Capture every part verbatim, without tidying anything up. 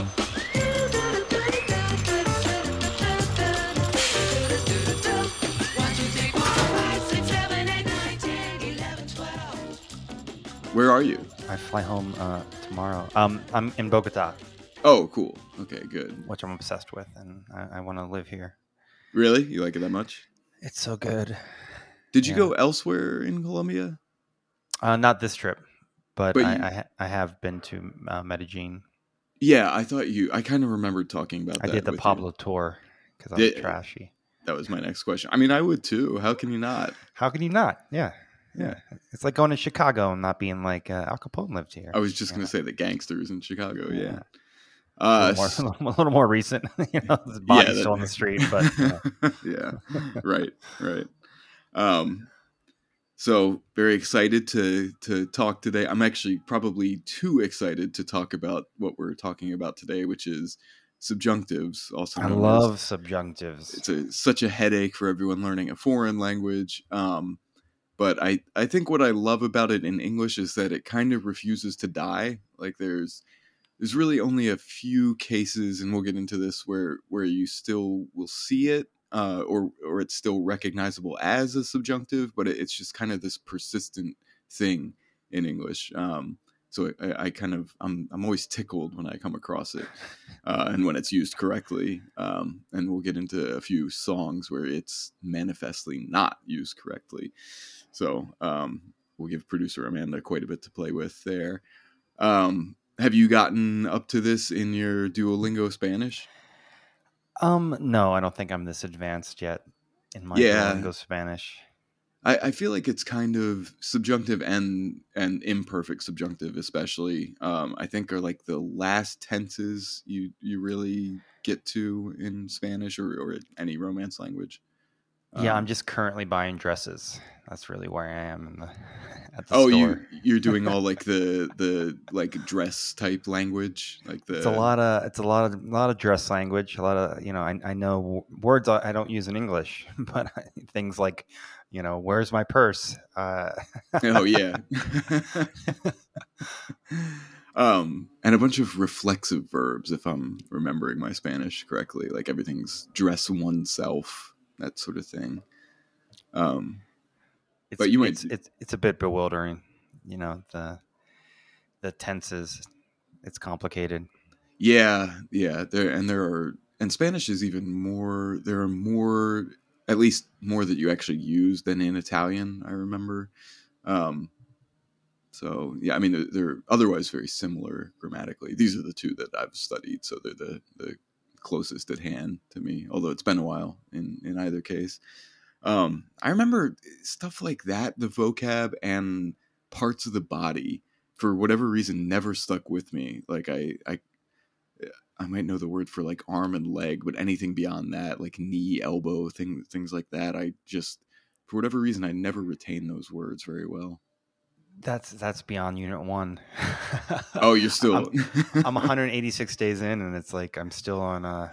go. Where are you? I fly home uh, tomorrow. Um, I'm in Bogota. Oh, cool. Okay, good. Which I'm obsessed with, and I, I want to live here. Really? You like it that much? It's so good. Did you yeah. go elsewhere in Colombia? Uh, not this trip, but, but I, you... I I have been to uh, Medellín. Yeah, I thought you... I kind of remembered talking about I that. I did the Pablo you. tour because I'm did... trashy. That was my next question. I mean, I would too. How can you not? How can you not? Yeah. Yeah. It's like going to Chicago and not being like uh, Al Capone lived here. I was just going to say the gangsters in Chicago. Yeah. yeah. Uh, a, little more, a little more recent. You know, his body's yeah, that... still on the street. But uh. Yeah. Right. Right. Um, so very excited to, to talk today. I'm actually probably too excited to talk about what we're talking about today, which is subjunctives. Also, I love as, subjunctives. It's a, such a headache for everyone learning a foreign language. Um, but I, I think what I love about it in English is that it kind of refuses to die. Like there's, there's really only a few cases, and we'll get into this, where, where you still will see it. Uh, or or it's still recognizable as a subjunctive, but it, it's just kind of this persistent thing in English. Um, so I, I kind of I'm I'm always tickled when I come across it, uh, and when it's used correctly. Um, and we'll get into a few songs where it's manifestly not used correctly. So um, we'll give producer Amanda quite a bit to play with there. Um, have you gotten up to this in your Duolingo Spanish? Um, no, I don't think I'm this advanced yet in my yeah. Duolingo Spanish. I, I feel like it's kind of subjunctive and, and imperfect subjunctive, especially, um, I think are like the last tenses you, you really get to in Spanish or, or any Romance language. Um, yeah. I'm just currently buying dresses. That's really where I am. In the, at the oh, store. You're, you're doing all like the, the like dress type language. Like the, it's a lot of, it's a lot of, lot of dress language. A lot of, you know, I, I know words I don't use in English, but I, things like, you know, where's my purse? Uh, oh yeah. um, and a bunch of reflexive verbs. If I'm remembering my Spanish correctly, like everything's dress oneself. That sort of thing. Um, it's, but you might... it's, it's it's a bit bewildering, you know, the the tenses. It's complicated. Yeah, yeah. There and there are and Spanish is even more. There are more, at least more that you actually use than in Italian. I remember. Um, so yeah, I mean they're, they're otherwise very similar grammatically. These are the two that I've studied, so they're the the. closest at hand to me, although it's been a while in in either case. um I remember stuff like that, the vocab and parts of the body, for whatever reason, never stuck with me. Like I I I might know the word for like arm and leg, but anything beyond that, like knee, elbow, things things like that, I just, for whatever reason, I never retain those words very well. That's that's beyond unit one. Oh, you're still. I'm, I'm one hundred eighty-six days in, and it's like I'm still on uh,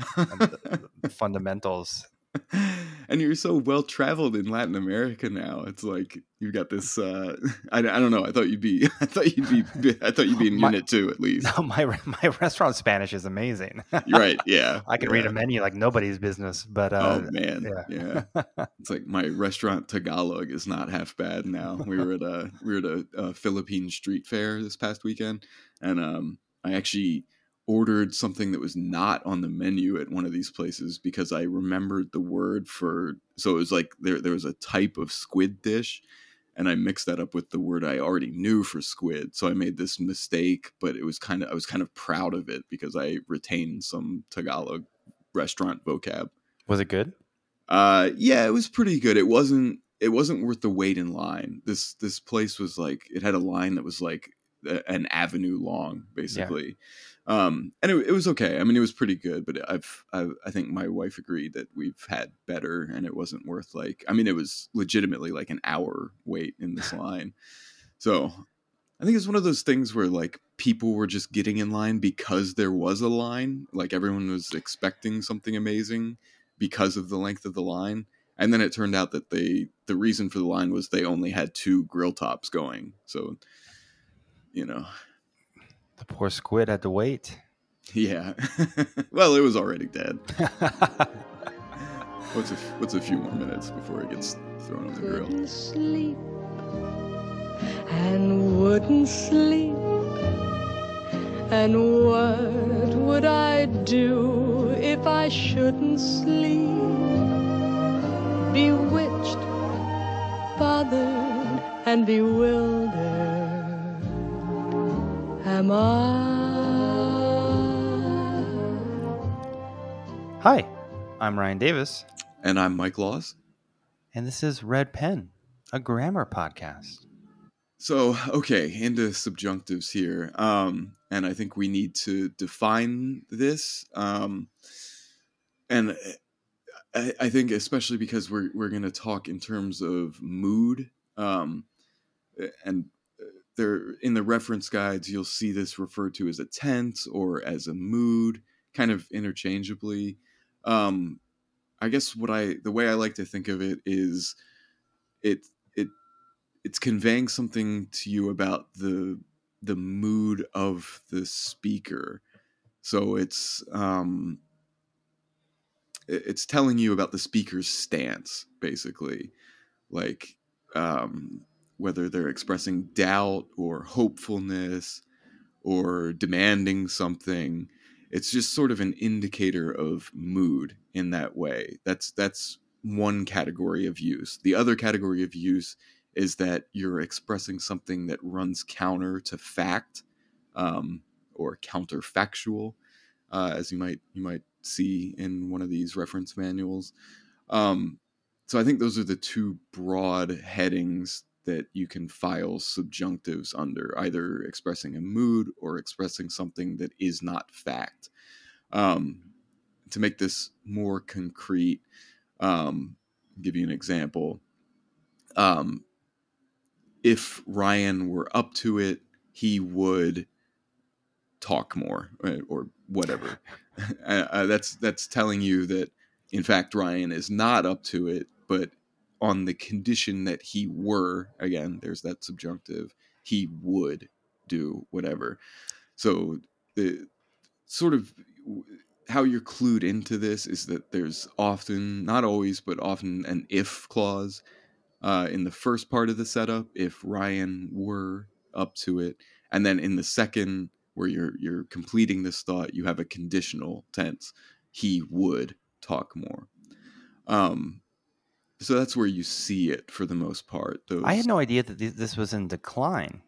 fundamentals. And you're so well traveled in Latin America now. It's like you've got this. Uh, I, I don't know. I thought you'd be. I thought you'd be. I thought you'd be in my, unit two at least. No, my my restaurant Spanish is amazing. Right? Yeah. I can yeah. read a menu like nobody's business. But uh, oh man, yeah. yeah. It's like my restaurant Tagalog is not half bad now. We were at a we were at a, a Philippine street fair this past weekend, and um, I actually. ordered something that was not on the menu at one of these places because I remembered the word for, so it was like there there was a type of squid dish, and I mixed that up with the word I already knew for squid. So I made this mistake, but it was kind of, I was kind of proud of it because I retained some Tagalog restaurant vocab. Was it good? Uh, yeah, it was pretty good. It wasn't, it wasn't worth the wait in line. This, this place was like, it had a line that was like an avenue long basically. Yeah. Um, and it, it was okay. I mean, it was pretty good, but I've, I've, I think my wife agreed that we've had better, and it wasn't worth like, I mean, it was legitimately like an hour wait in this line. So I think it's one of those things where like people were just getting in line because there was a line, like everyone was expecting something amazing because of the length of the line. And then it turned out that they, the reason for the line was they only had two grill tops going. So, you know, the poor squid had to wait. Yeah. Well, it was already dead. What's a, what's a few more minutes before it gets thrown on the grill? Couldn't sleep and wouldn't sleep, and what would I do if I shouldn't sleep? Bewitched, bothered, and bewildered am I. Hi, I'm Ryan Davis. And I'm Mike Laws. And this is Red Pen, a grammar podcast. So, okay, into subjunctives here. Um, and I think we need to define this. Um, and I, I think especially because we're we're going to talk in terms of mood. Um, and there in the reference guides, you'll see this referred to as a tense or as a mood, kind of interchangeably. Um, I guess what I, the way I like to think of it is it, it, it's conveying something to you about the, the mood of the speaker. So it's, um, it's telling you about the speaker's stance, basically, like, um, whether they're expressing doubt or hopefulness or demanding something. It's just sort of an indicator of mood in that way. That's that's one category of use. The other category of use is that you're expressing something that runs counter to fact, um, or counterfactual, uh, as you might you might see in one of these reference manuals. Um, so I think those are the two broad headings that you can file subjunctives under, either expressing a mood or expressing something that is not fact. Um, to make this more concrete, um, give you an example. Um, if Ryan were up to it, he would talk more, right, or whatever. uh, that's, that's telling you that, in fact, Ryan is not up to it, but on the condition that he were, again, there's that subjunctive, he would do whatever. So the sort of how you're clued into this is that there's often, not always, but often an if clause uh, in the first part of the setup, if Ryan were up to it. And then in the second, where you're, you're completing this thought, you have a conditional tense, he would talk more. Um, So that's where you see it for the most part. Those... I had no idea that th- this was in decline.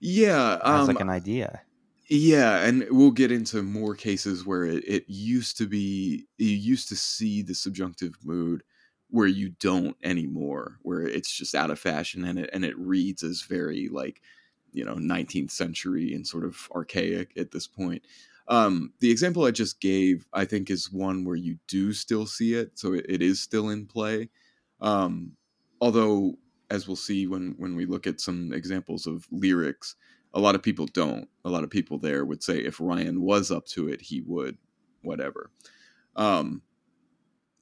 Yeah. That's um, like an idea. Yeah. And we'll get into more cases where it, it used to be, you used to see the subjunctive mood where you don't anymore, where it's just out of fashion and it, and it reads as very like, you know, nineteenth century and sort of archaic at this point. Um, the example I just gave, I think, is one where you do still see it. So it, it is still in play. Um, although, as we'll see when, when we look at some examples of lyrics, a lot of people don't. A lot of people there would say if Ryan was up to it, he would, whatever. Um,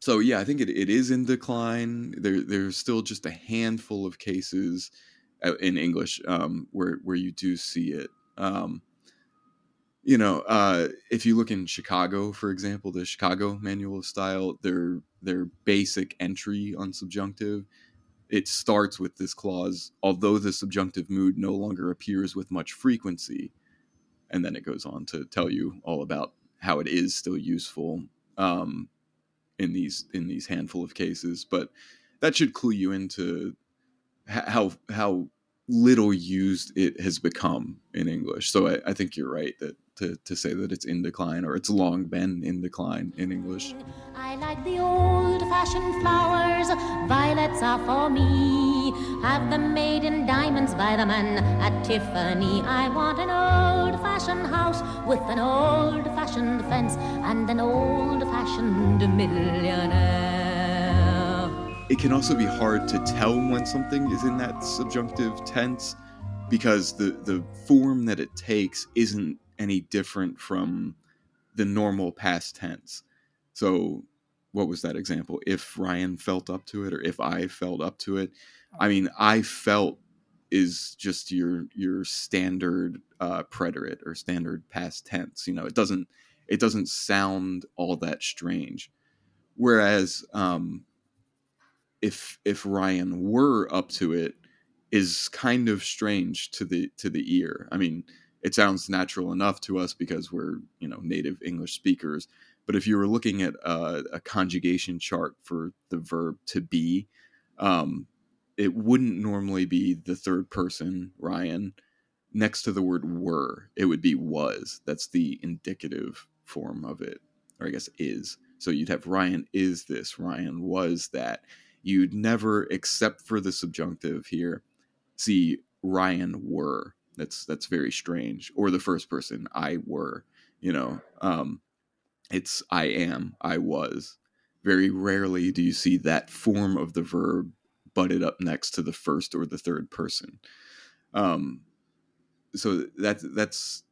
so, yeah, I think it, it is in decline. There, there's still just a handful of cases in English um, where, where you do see it. Um You know, uh, if you look in Chicago, for example, the Chicago Manual of Style, their their basic entry on subjunctive, it starts with this clause, although the subjunctive mood no longer appears with much frequency. And then it goes on to tell you all about how it is still useful um, in these in these handful of cases. But that should clue you into how how little used it has become in English. So I, I think you're right that To, to say that it's in decline, or it's long been in decline in English. I like the old-fashioned flowers, violets are for me. Have them made in diamonds by the man at Tiffany. I want an old-fashioned house with an old-fashioned fence and an old-fashioned millionaire. It can also be hard to tell when something is in that subjunctive tense because the, the form that it takes isn't any different from the normal past tense. So what was that example? If Ryan felt up to it, or if I felt up to it. I mean, I felt is just your your standard uh, preterite or standard past tense. You know, it doesn't it doesn't sound all that strange. Whereas um, if if Ryan were up to it, is kind of strange to the to the ear. I mean, it sounds natural enough to us because we're, you know, native English speakers. But if you were looking at a, a conjugation chart for the verb to be, um, it wouldn't normally be the third person, Ryan, next to the word were. It would be was. That's the indicative form of it, or I guess is. So you'd have Ryan is this, Ryan was that. You'd never, except for the subjunctive here, see Ryan were. That's that's very strange. Or the first person, I were, you know. Um, it's I am, I was. Very rarely do you see that form of the verb butted up next to the first or the third person. Um, so that's that's.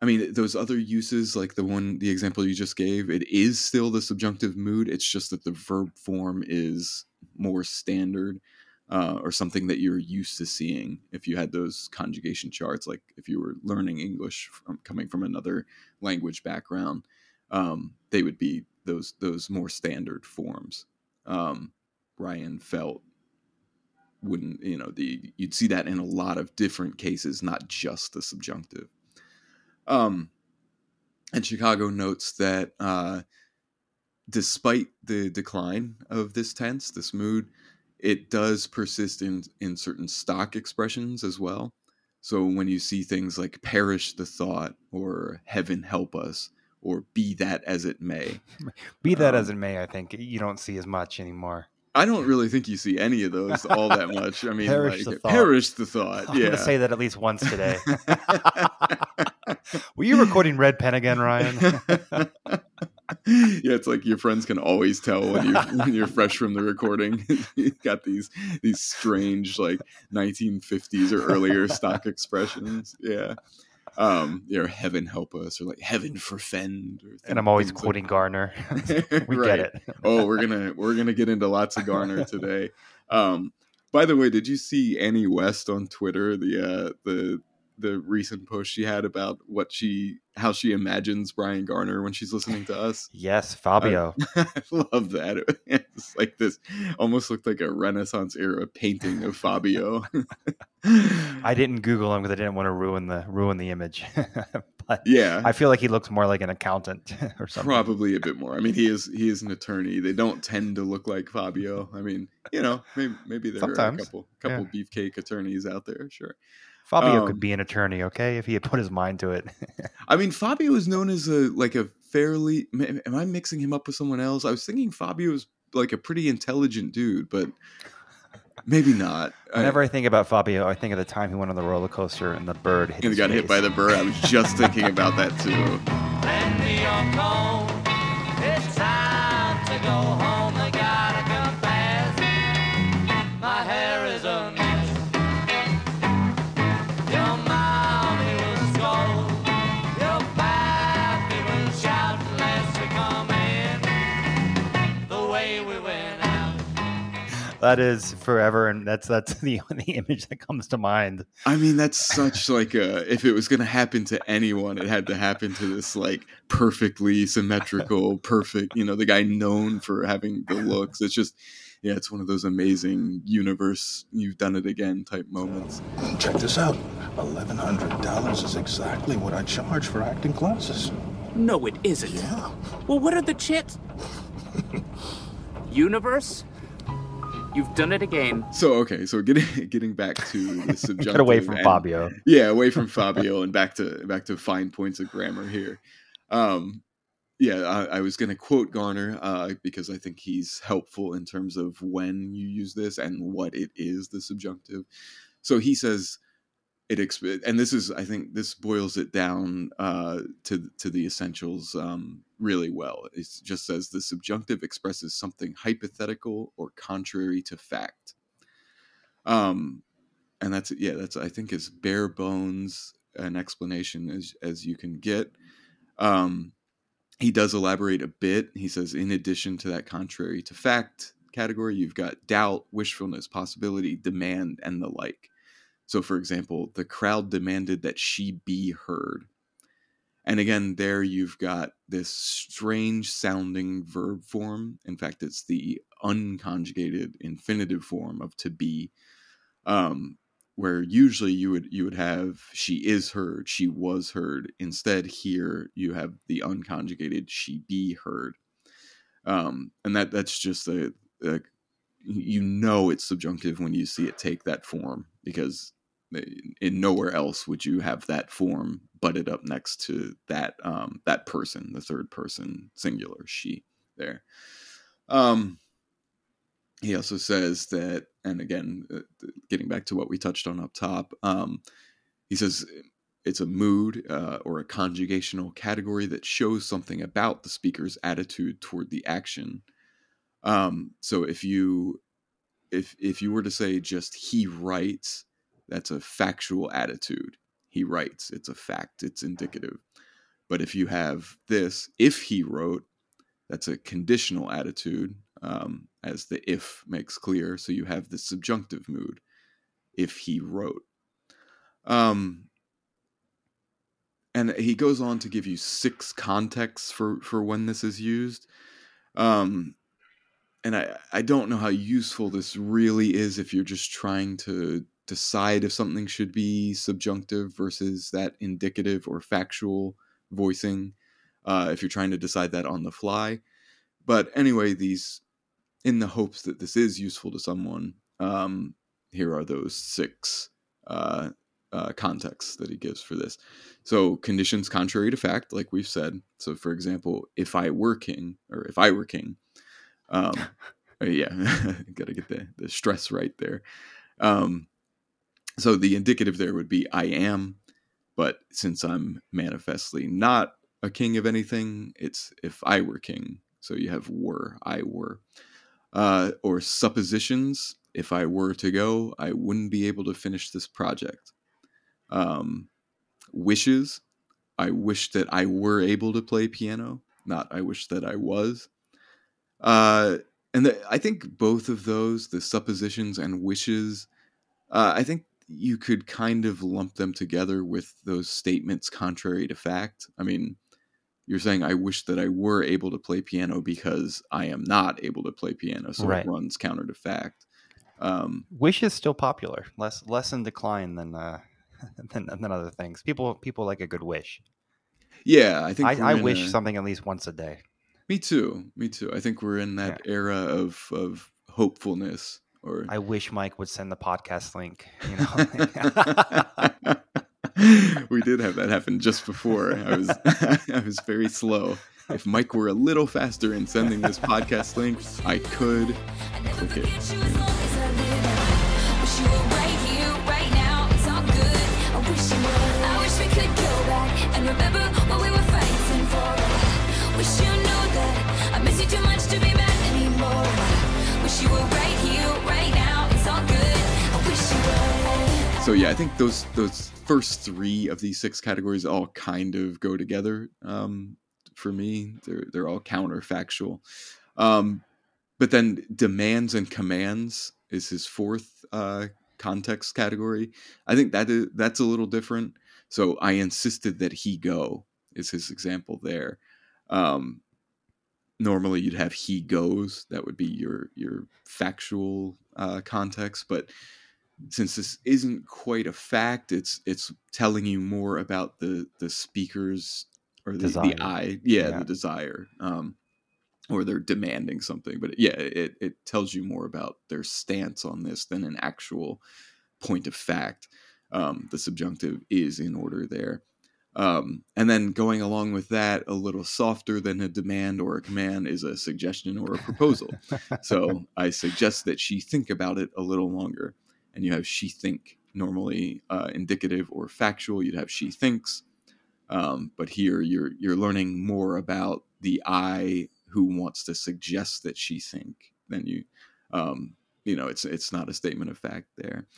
I mean, those other uses, like the one, the example you just gave, it is still the subjunctive mood. It's just that the verb form is more standard uh, or something that you're used to seeing. If you had those conjugation charts, like if you were learning English from, coming from another language background, um, they would be those those more standard forms. Um, Ryan felt wouldn't, you know, the you'd see that in a lot of different cases, not just the subjunctive. Um, and Chicago notes that uh, despite the decline of this tense, this mood, it does persist in, in certain stock expressions as well. So when you see things like perish the thought or heaven help us or be that as it may. Be that um, as it may, I think you don't see as much anymore. I don't really think you see any of those all that much. I mean, perish, like, the, thought. perish the thought. I'm yeah. going to say that at least once today. Were you recording Red Pen again, Ryan? Yeah, it's like your friends can always tell when you're, when you're fresh from the recording. You've got these these strange, like, nineteen fifties or earlier stock expressions. Yeah. Um, you know, heaven help us, or like heaven forfend. Or and I'm always quoting like Garner. We right. get it. Oh, we're gonna we're gonna get into lots of Garner today. Um, by the way, did you see Annie West on Twitter? The uh, the the recent post she had about what she how she imagines Brian Garner when she's listening to us. Yes, Fabio. I, I love that. It's like this almost looked like a Renaissance era painting of Fabio. I didn't Google him because I didn't want to ruin the ruin the image. But yeah, I feel like he looks more like an accountant or something. Probably a bit more. I mean, he is he is an attorney. They don't tend to look like Fabio. I mean, you know, maybe, maybe there Sometimes. are a couple couple yeah. beefcake attorneys out there, sure. Fabio um, could be an attorney, okay, if he had put his mind to it. I mean, Fabio is known as a like a fairly. Am I mixing him up with someone else? I was thinking Fabio is like a pretty intelligent dude, but maybe not. Whenever I, I think about Fabio, I think of the time he went on the roller coaster and the bird hit. And he got hit by the bird. I was just thinking about that too. Let me alone. It's time to go home. I gotta confess, my hair is a mess. Your mommy will scold. Your pappy will shout unless you come in the way we went out. That is forever, and that's that's the only image that comes to mind. I mean, that's such like a, if it was going to happen to anyone, it had to happen to this like perfectly symmetrical, perfect, you know, the guy known for having the looks. It's just, yeah, it's one of those amazing universe, you've done it again type moments. Check this out. eleven hundred dollars is exactly what I charge for acting classes. No, it isn't. Yeah. Well, what are the chits? Universe? You've done it again. So, okay, so getting getting back to the subjunctive. Get away from and, Fabio. Yeah, away from Fabio and back to back to fine points of grammar here. Um, yeah, I, I was going to quote Garner uh, because I think he's helpful in terms of when you use this and what it is, the subjunctive. So he says, it exp- and this is, I think this boils it down uh, to, to the essentials um, really well. It just says the subjunctive expresses something hypothetical or contrary to fact. Um, and that's, yeah, that's, I think is bare bones an explanation as, as you can get. Um, he does elaborate a bit. He says, in addition to that contrary to fact category, you've got doubt, wishfulness, possibility, demand, and the like. So, for example, the crowd demanded that she be heard. And again, there you've got this strange sounding verb form. In fact, it's the unconjugated infinitive form of to be, um, where usually you would you would have she is heard, she was heard. Instead, here you have the unconjugated she be heard. Um, and that that's just a, a you know it's subjunctive when you see it take that form, because in nowhere else would you have that form butted up next to that um, that person, the third person singular she there. Um, he also says that, and again, getting back to what we touched on up top, um, he says it's a mood uh, or a conjugational category that shows something about the speaker's attitude toward the action. Um, so if you if if you were to say just he writes, that's a factual attitude. He writes, it's a fact, it's indicative. But if you have this, if he wrote, that's a conditional attitude, um, as the if makes clear. So you have the subjunctive mood, if he wrote. Um, and he goes on to give you six contexts for, for when this is used. Um, and I, I don't know how useful this really is if you're just trying to decide if something should be subjunctive versus that indicative or factual voicing, uh, if you're trying to decide that on the fly. But anyway, these, in the hopes that this is useful to someone, um, here are those six uh, uh, contexts that he gives for this. So conditions contrary to fact, like we've said. So for example, if I were king, or if I were king, um, yeah, gotta get the, the stress right there. Um, So the indicative there would be I am, but since I'm manifestly not a king of anything, it's if I were king. So you have were, I were. Uh, or suppositions, if I were to go, I wouldn't be able to finish this project. Um, wishes, I wish that I were able to play piano, not I wish that I was. Uh, and the, I think both of those, the suppositions and wishes, uh, I think you could kind of lump them together with those statements contrary to fact. I mean, you're saying, I wish that I were able to play piano because I am not able to play piano. So right. It runs counter to fact. Um, Wish is still popular, less, less in decline than, uh, than, than other things. People, people like a good wish. Yeah. I think I, I wish a, something at least once a day. Me too. Me too. I think we're in that yeah. era of, of hopefulness. Or I wish Mike would send the podcast link. You know, we did have that happen just before. I was I was very slow. If Mike were a little faster in sending this podcast link, I could click it. You know. So yeah, I think those those first three of these six categories all kind of go together. Um, for me, they're they're all counterfactual. Um, but then demands and commands is his fourth uh, context category. I think that is, that's a little different. So I insisted that he go is his example there. Um, normally, you'd have he goes. That would be your your factual uh, context, but since this isn't quite a fact, it's it's telling you more about the the speaker's or the, the I, yeah, yeah, the desire, um, or they're demanding something. But yeah, it it tells you more about their stance on this than an actual point of fact. Um, the subjunctive is in order there. Um, and then going along with that, a little softer than a demand or a command is a suggestion or a proposal. So I suggest that she think about it a little longer. And you have she think, normally uh, indicative or factual. You'd have she thinks, um, but here you're you're learning more about the I who wants to suggest that she think. Then you, um, you know, it's it's not a statement of fact there.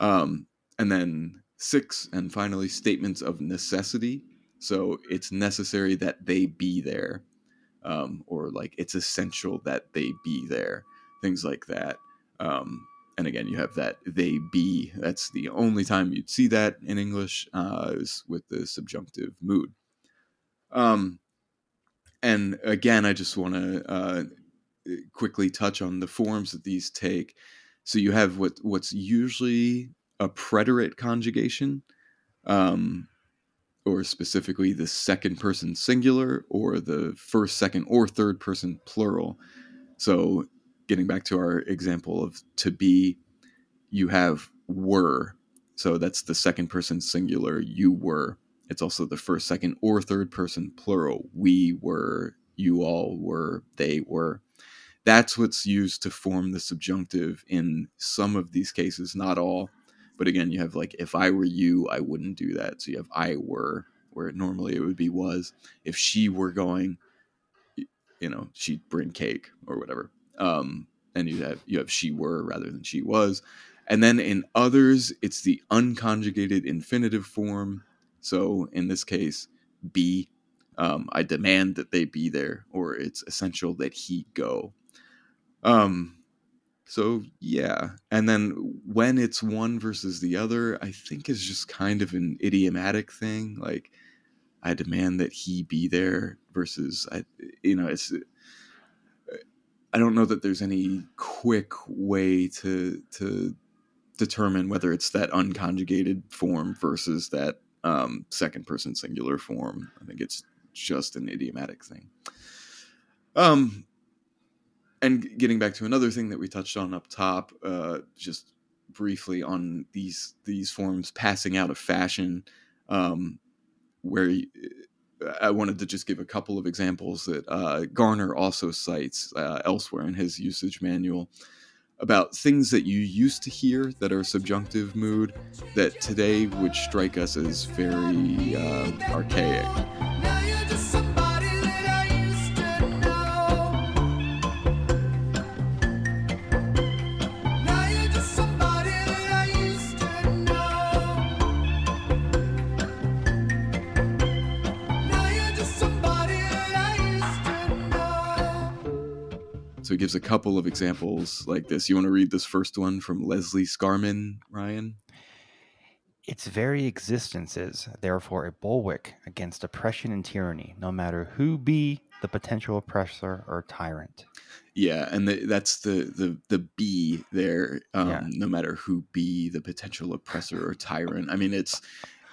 Um, and then six, and finally statements of necessity. So it's necessary that they be there, um, or like it's essential that they be there. Things like that. Um, And again, you have that they be. That's the only time you'd see that in English, uh, is with the subjunctive mood. Um, and again, I just want to uh, quickly touch on the forms that these take. So you have what what's usually a preterite conjugation, um, or specifically the second person singular or the first, second, or third person plural. So getting back to our example of to be, you have were. So that's the second person singular, you were. It's also the first, second, or third person plural. We were, you all were, they were. That's what's used to form the subjunctive in some of these cases, not all. But again, you have like, if I were you, I wouldn't do that. So you have I were, where normally it would be was. If she were going, you know, she'd bring cake or whatever. Um, and you have, you have she were rather than she was. And then in others, it's the unconjugated infinitive form. So in this case, be, um, I demand that they be there, or it's essential that he go. Um, so yeah. And then when it's one versus the other, I think is just kind of an idiomatic thing. Like I demand that he be there versus I, you know, it's, I don't know that there's any quick way to to determine whether it's that unconjugated form versus that um, second person singular form. I think it's just an idiomatic thing. Um, and getting back to another thing that we touched on up top, uh, just briefly on these these forms passing out of fashion, um, where. You, I wanted to just give a couple of examples that uh, Garner also cites uh, elsewhere in his usage manual about things that you used to hear that are subjunctive mood that today would strike us as very uh, archaic. So he gives a couple of examples like this. You want to read this first one from Leslie Scarman, Ryan? Its very existence is, therefore, a bulwark against oppression and tyranny, no matter who be the potential oppressor or tyrant. Yeah, and the, that's the, the, the be there, um, yeah. No matter who be the potential oppressor or tyrant. I mean, it's...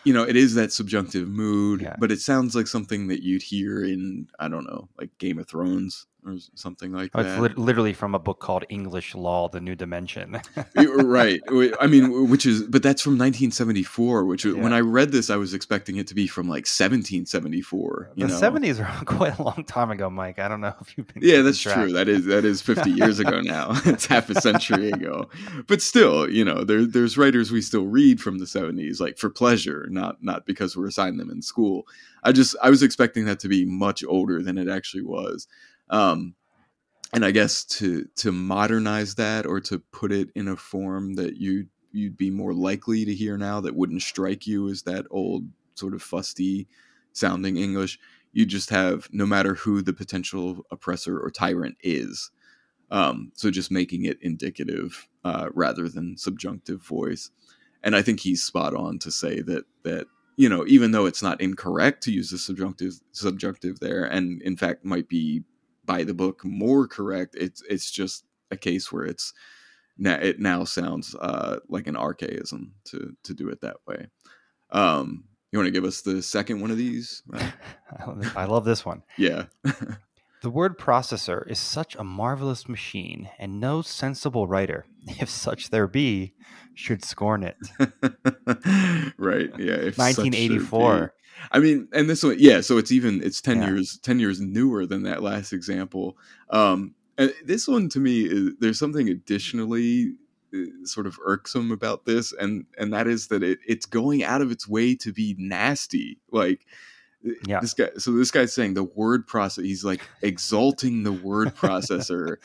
You know, it is that subjunctive mood, yeah. But it sounds like something that you'd hear in, I don't know, like Game of Thrones or something like oh, that. It's li- literally from a book called English Law, The New Dimension. Right. I mean, which is, but that's from nineteen seventy-four, which yeah. When I read this, I was expecting it to be from like seventeen seventy-four. You the know? seventies are quite a long time ago, Mike. I don't know if you've been. Yeah, that's track. True. That is that is fifty years ago now. It's half a century ago. But still, you know, there, there's writers we still read from the seventies, like for pleasure. Not not because we're assigned them in school. I just I was expecting that to be much older than it actually was. Um, and I guess to to modernize that or to put it in a form that you you'd be more likely to hear now that wouldn't strike you as that old sort of fusty sounding English. You just have no matter who the potential oppressor or tyrant is. Um, so just making it indicative uh, rather than subjunctive voice. And I think he's spot on to say that, that you know, even though it's not incorrect to use the subjunctive subjunctive there, and in fact might be by the book more correct, it's it's just a case where it's now it now sounds uh, like an archaism to to do it that way. Um, you want to give us the second one of these? Right? I love this one. Yeah. The word processor is such a marvelous machine, and no sensible writer, if such there be, should scorn it. Right. Yeah. If nineteen eighty-four. I mean, and this one, yeah. So it's even, it's ten yeah. years, ten years newer than that last example. Um, and this one to me is, there's something additionally sort of irksome about this. And, and that is that it, it's going out of its way to be nasty. Like, yeah. This guy, so this guy's saying the word process, he's like exalting the word processor,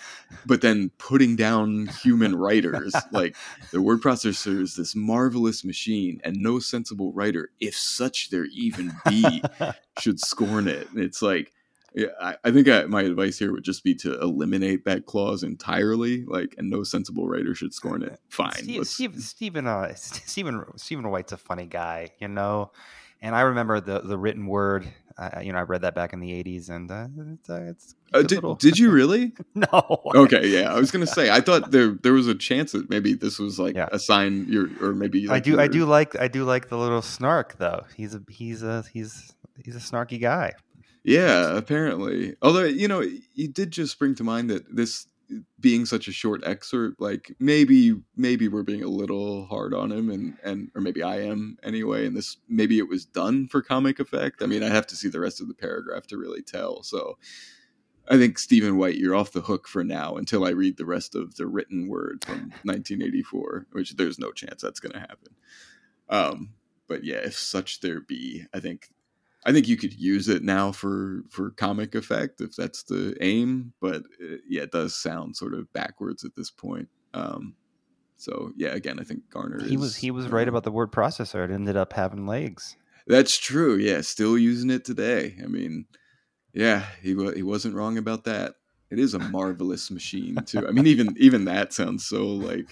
but then putting down human writers. Like the word processor is this marvelous machine, and no sensible writer, if such there even be, should scorn it. And it's like, Yeah, I, I think I, my advice here would just be to eliminate that clause entirely, like, and no sensible writer should scorn it. Fine. Steve, Steve, Stephen, uh, Stephen, Stephen White's a funny guy, you know, and I remember the, the written word. Uh, you know, I read that back in the eighties, and uh, it's, uh, it's uh, did, little... did you really? No. Okay, yeah. I was gonna say I thought there there was a chance that maybe this was like yeah. a sign, you're, or maybe like I do. Your... I do like I do like the little snark though. He's a he's a he's he's a snarky guy. Yeah, apparently. Although, you know, you did just bring to mind that this being such a short excerpt, like maybe maybe we're being a little hard on him, and and or maybe I am anyway, and this maybe it was done for comic effect. I mean, I have to see the rest of the paragraph to really tell. So I think, Stephen White, you're off the hook for now until I read the rest of the written word from nineteen eighty-four, which there's no chance that's going to happen. Um, but yeah, if such there be, I think I think you could use it now for, for comic effect if that's the aim, but it, yeah, it does sound sort of backwards at this point. Um, so yeah, again, I think Garner he is, was he was um, right about the word processor. It ended up having legs. That's true. Yeah, still using it today. I mean, yeah, he he wasn't wrong about that. It is a marvelous machine, too. I mean, even even that sounds so like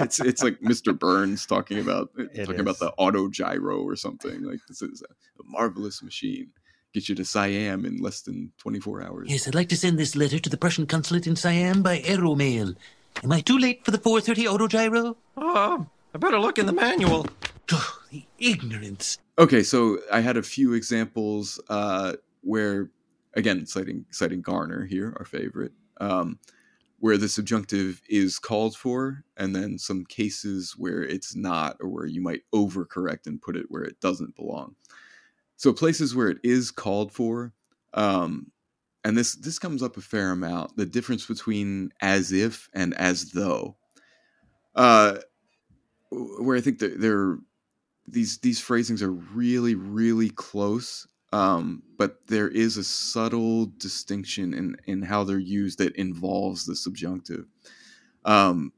it's it's like Mister Burns talking about it talking is. about the auto gyro or something. Like, this is a, a marvelous machine. Get you to Siam in less than twenty-four hours. Yes, I'd like to send this letter to the Prussian consulate in Siam by aeromail. Am I too late for the four thirty auto gyro? Oh, I better look in the manual. Oh, the ignorance. Okay, so I had a few examples uh, where. Again, citing citing Garner here, our favorite, um, where the subjunctive is called for, and then some cases where it's not, or where you might overcorrect and put it where it doesn't belong. So places where it is called for, um, and this this comes up a fair amount, the difference between as if and as though, uh, where I think that they're, these these phrasings are really, really close. Um, but there is a subtle distinction in, in how they're used that involves the subjunctive. Um,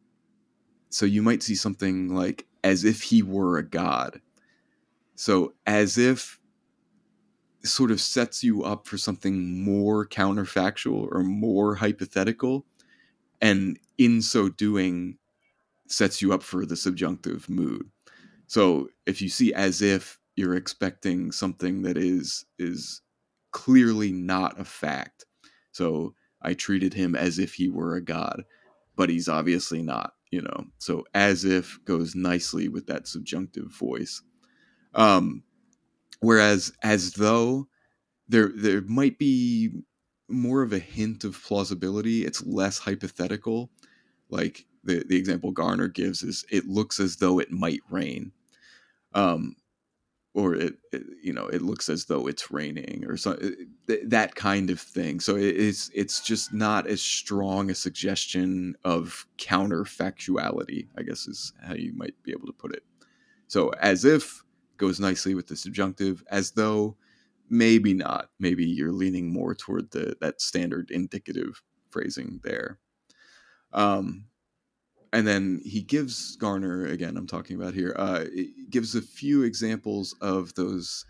so you might see something like, as if he were a god. So as if sort of sets you up for something more counterfactual or more hypothetical, and in so doing sets you up for the subjunctive mood. So if you see as if, you're expecting something that is is clearly not a fact. So I treated him as if he were a god, but he's obviously not, you know. So as if goes nicely with that subjunctive voice. Um, whereas as though, there there might be more of a hint of plausibility. It's less hypothetical. Like the, the example Garner gives is, it looks as though it might rain. Um, Or it, it, you know, it looks as though it's raining, or so, it, that kind of thing. So it, it's it's just not as strong a suggestion of counterfactuality, I guess, is how you might be able to put it. So as if goes nicely with the subjunctive. As though, maybe not. Maybe you're leaning more toward the that standard indicative phrasing there. Um. And then he gives Garner, again, I'm talking about here, uh, gives a few examples of those,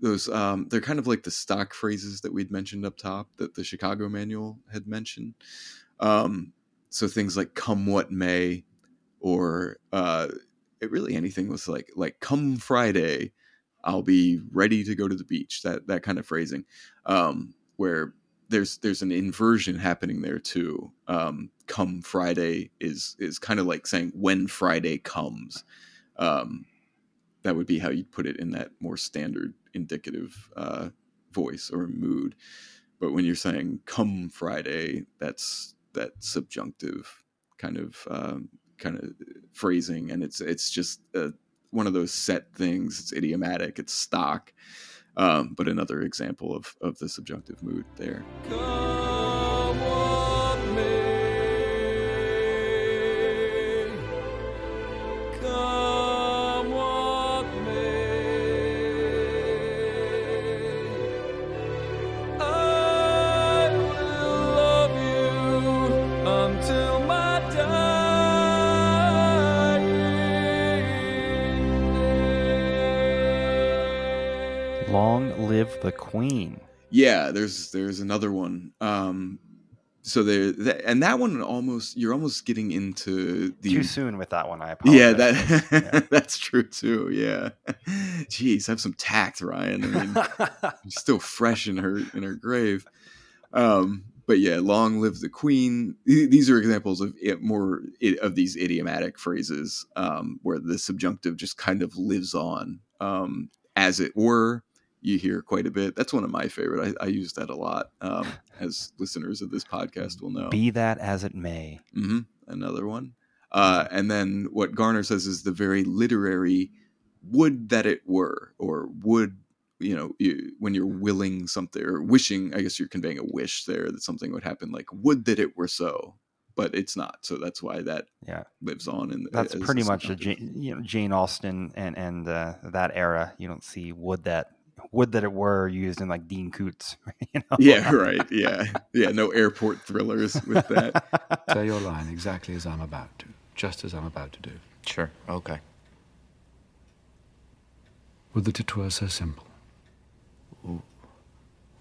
those um, they're kind of like the stock phrases that we'd mentioned up top that the Chicago Manual had mentioned. Um, so things like come what may, or uh, it really anything was like, like come Friday, I'll be ready to go to the beach, that that kind of phrasing, um, where there's there's an inversion happening there too. Um, come Friday is is kind of like saying when Friday comes. Um, that would be how you'd put it in that more standard indicative uh, voice or mood. But when you're saying come Friday, that's that subjunctive kind of um, kind of phrasing, and it's it's just uh, one of those set things. It's idiomatic. It's stock. Um, but another example of, of the subjunctive mood there. Come what may. Come what may. I will love you until my dying day. Long live the Queen. Yeah, there's there's another one. Um, so there, that, and that one almost you're almost getting into the too soon with that one. I apologize. Yeah, that yeah. that's true too. Yeah, jeez, have some tact, Ryan. I mean, I'm still fresh in her in her grave. Um, but yeah, long live the queen. These are examples of it, more of these idiomatic phrases um, where the subjunctive just kind of lives on, um, as it were. You hear quite a bit. That's one of my favorite. I, I use that a lot, um, as listeners of this podcast will know. Be that as it may. Mm-hmm. Another one. Uh, and then what Garner says is the very literary would that it were, or would, you know, you, when you're willing something or wishing, I guess you're conveying a wish there that something would happen, like would that it were so. But it's not, so that's why that yeah. lives on. And that's pretty much a Jane, you know, Jane Austen and and uh, that era. You don't see would that would that it were used in like Dean Koontz. You know? Yeah, right. Yeah, yeah. No airport thrillers with that. Say your line exactly as I'm about to, just as I'm about to do. Sure. Okay. Would that it were so simple.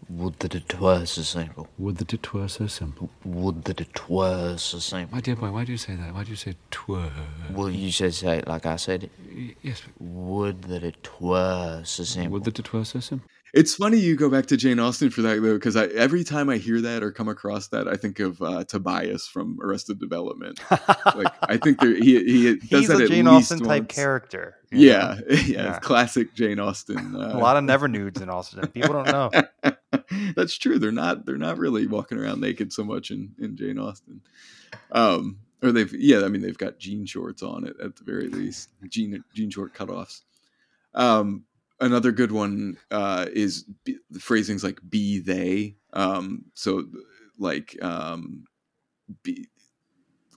Would that it were so simple. Would that it were so simple. Would that it were so simple. My dear boy, why do you say that? Why do you say twere? Well, you should say it like I said. Yes. Would that it were so simple. Would that it were so simple. It's funny you go back to Jane Austen for that, though, because every time I hear that or come across that, I think of uh, Tobias from Arrested Development. Like I think there, he he does He's that a Jane at least Austen once. Type character. Yeah, yeah, yeah, classic Jane Austen. Uh, a lot of never nudes in Austen. People don't know. That's true. They're not. They're not really walking around naked so much in, in Jane Austen. Um, or they've yeah. I mean, they've got jean shorts on it at the very least. Jean jean short cutoffs. Um. Another good one uh, is be, the phrasings like be they. Um, so like um, be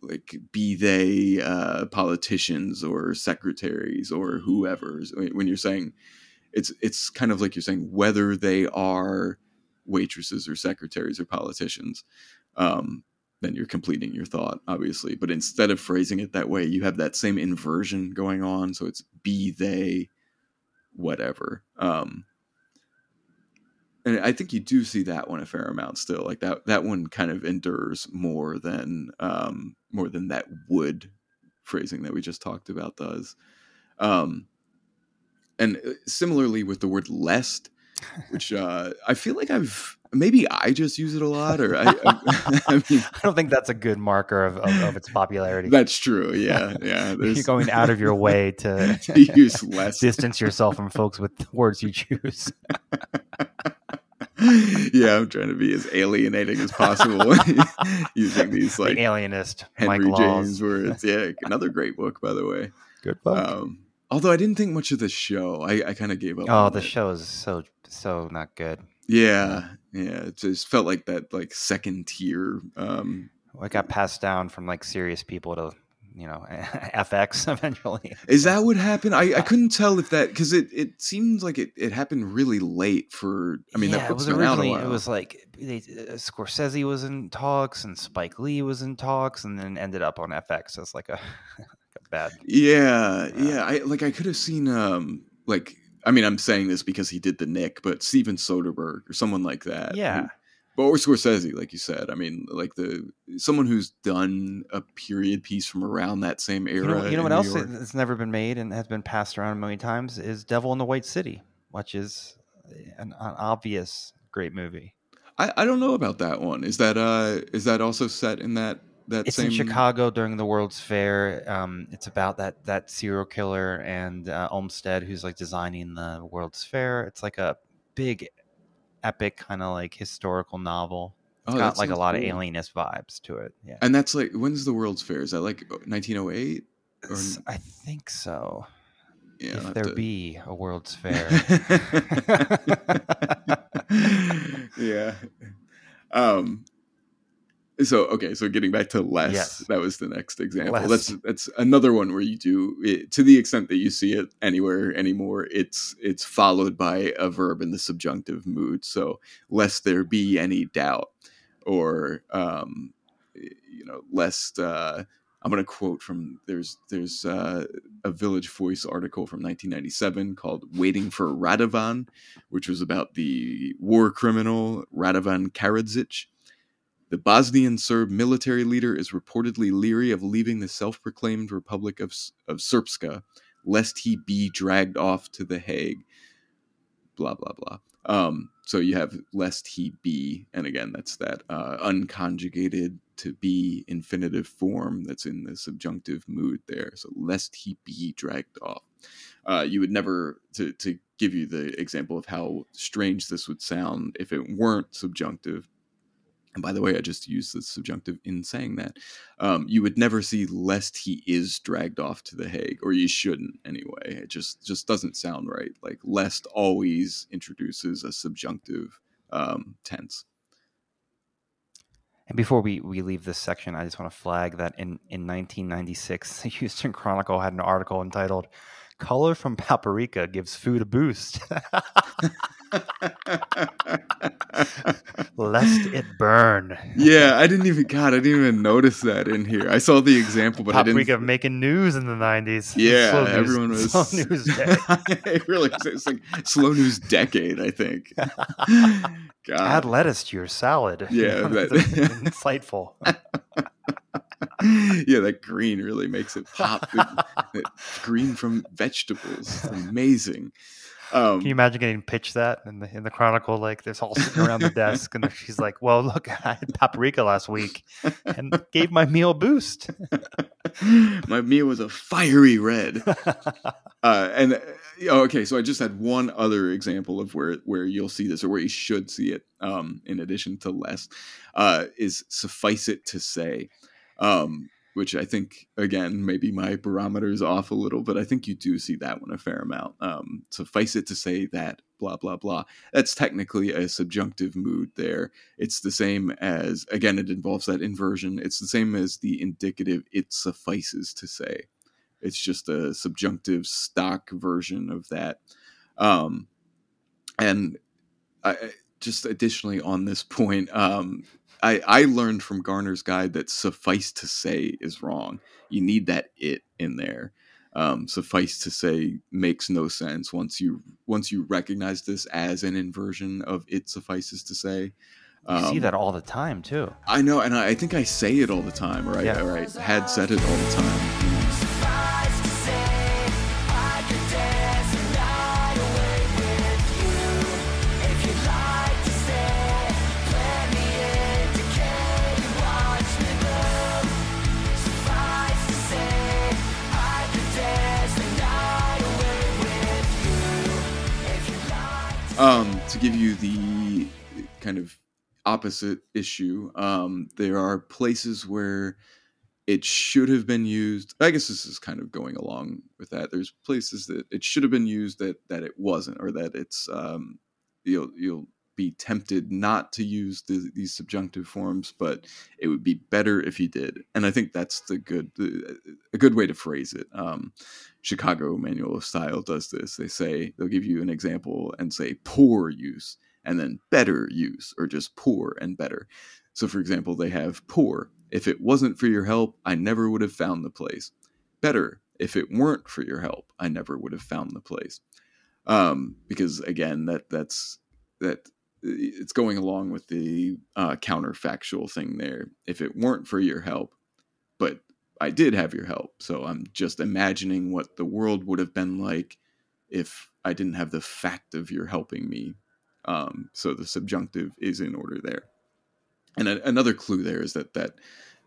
like be they uh, politicians or secretaries or whoever. When you're saying it's it's kind of like you're saying whether they are waitresses or secretaries or politicians, um, then you're completing your thought, obviously. But instead of phrasing it that way, you have that same inversion going on. So it's be they. Whatever. Um, and I think you do see that one a fair amount still. Like that, that one kind of endures more than, um, more than that would phrasing that we just talked about does. Um, and similarly with the word lest, which, uh, I feel like I've, maybe I just use it a lot, or I, I, I mean, I don't think that's a good marker of, of, of its popularity. That's true. Yeah, yeah. You're going out of your way to, to use less, distance yourself from folks with the words you choose. Yeah, I'm trying to be as alienating as possible using these like the Alienist, Henry James words. Yeah, another great book, by the way. Good book. Um, although I didn't think much of the show, I, I kind of gave up. Oh, the it. show is so so not good. Yeah, yeah. It just felt like that, like second tier. Um, well, it got passed down from like serious people to, you know, F X eventually. Is that what happened? I, I couldn't tell if that, because it, it seems like it, it happened really late for, I mean, yeah, that book's been out a while. It was like they, uh, Scorsese was in talks and Spike Lee was in talks and then ended up on F X as like a, a bad. Yeah, uh, yeah. I like I could have seen um like. I mean, I'm saying this because he did the Nick, but Steven Soderbergh or someone like that. Yeah. But or Scorsese, like you said. I mean, like the someone who's done a period piece from around that same era. You know, you know what else that's never been made and has been passed around a million times is Devil in the White City, which is an, an obvious great movie. I, I don't know about that one. Is that uh is that also set in that? That it's same... in Chicago during the World's Fair. Um, it's about that that serial killer and uh, Olmsted, who's like designing the World's Fair. It's like a big, epic kind of like historical novel. It's oh, got like a lot cool. of Alienist vibes to it. Yeah, and that's like when's the World's Fair? Is that like nineteen oh eight? Or... I think so. Yeah, if there to... be a World's Fair. Yeah. Um. So, okay, so getting back to less, yes. That was the next example. Less. That's that's another one where you do, it, to the extent that you see it anywhere anymore, it's it's followed by a verb in the subjunctive mood. So, lest there be any doubt, or, um, you know, lest, uh, I'm going to quote from there's there's uh, a Village Voice article from nineteen ninety-seven called "Waiting for Radovan," which was about the war criminal Radovan Karadzic. The Bosnian Serb military leader is reportedly leery of leaving the self-proclaimed Republic of, of Srpska, lest he be dragged off to the Hague. Blah, blah, blah. Um, so you have lest he be, and again, that's that uh, unconjugated to be infinitive form that's in the subjunctive mood there. So lest he be dragged off. Uh, you would never, to, to give you the example of how strange this would sound if it weren't subjunctive. And by the way, I just used the subjunctive in saying that. Um, you would never see lest he is dragged off to the Hague, or you shouldn't anyway. It just just doesn't sound right. Like lest always introduces a subjunctive um, tense. And before we, we leave this section, I just want to flag that in, in nineteen ninety-six, the Houston Chronicle had an article entitled "Color from Paprika Gives Food a Boost." Lest it burn. Yeah, I didn't even, God, I didn't even notice that in here. I saw the example, but Paprika I didn't. Paprika making news in the nineties. Yeah, slow news, everyone was. Slow news day. It really, it's like slow news decade, I think. God. Add lettuce to your salad. Yeah. That, insightful. Yeah, that green really makes it pop. That green from vegetables. It's amazing. Um, Can you imagine getting pitched that in the, in the Chronicle? Like, they're all sitting around the desk, and she's like, well, look, I had paprika last week and gave my meal a boost. My meal was a fiery red. Uh, and, okay, so I just had one other example of where, where you'll see this, or where you should see it, um, in addition to less, uh, is suffice it to say. Um, which I think, again, maybe my barometer is off a little, but I think you do see that one a fair amount. Um, suffice it to say that blah, blah, blah. That's technically a subjunctive mood there. It's the same as, again, it involves that inversion. It's the same as the indicative it suffices to say. It's just a subjunctive stock version of that. Um, and I, just additionally on this point, um, I, I learned from Garner's guide that suffice to say is wrong. You need that it in there. Um, suffice to say makes no sense once you once you recognize this as an inversion of it suffices to say. Um, you see that all the time, too. I know, and I, I think I say it all the time, right? Yeah. Right. Had said it all the time. Um, to give you the kind of opposite issue, um, there are places where it should have been used. I guess this is kind of going along with that. There's places that it should have been used that, that it wasn't, or that it's, um, you'll, you'll be tempted not to use the, these subjunctive forms, but it would be better if you did. And I think that's the good, the, a good way to phrase it. Um, Chicago Manual of Style does this. They say, they'll give you an example and say poor use and then better use, or just poor and better. So for example, they have poor. If it wasn't for your help, I never would have found the place. Better. If it weren't for your help, I never would have found the place. Um, because again, that that's, that, it's going along with the uh, counterfactual thing there. If it weren't for your help, but I did have your help. So I'm just imagining what the world would have been like if I didn't have the fact of your helping me. Um, so the subjunctive is in order there. And a- another clue there is that, that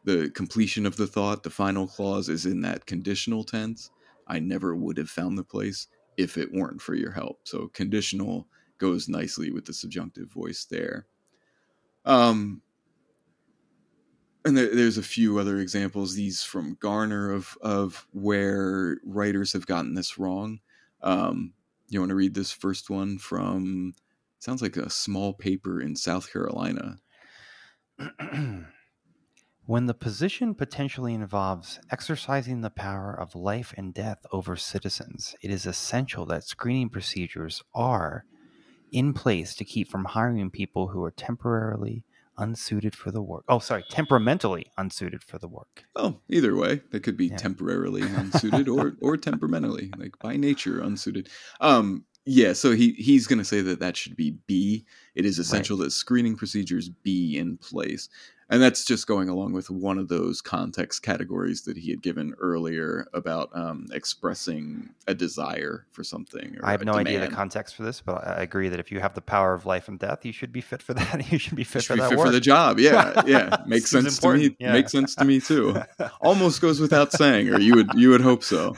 the completion of the thought, the final clause, is in that conditional tense. I never would have found the place if it weren't for your help. So conditional goes nicely with the subjunctive voice there. Um, and there, there's a few other examples, these from Garner, of, of where writers have gotten this wrong. Um, you want to read this first one from, sounds like a small paper in South Carolina. When the position potentially involves exercising the power of life and death over citizens, it is essential that screening procedures are in place to keep from hiring people who are temporarily unsuited for the work. Oh, sorry, temperamentally unsuited for the work. Oh, either way, they could be yeah. temporarily unsuited or or temperamentally, like by nature unsuited. Um, yeah, so he he's going to say that that should be B. It is essential right. that screening procedures be in place. And that's just going along with one of those context categories that he had given earlier about um, expressing a desire for something. Or I have no demand. idea the context for this, but I agree that if you have the power of life and death, you should be fit for that. You should be fit you should for be that fit work. for the job. Yeah, yeah, makes sense important. to me. Yeah. Makes sense to me too. Almost goes without saying, or you would you would hope so.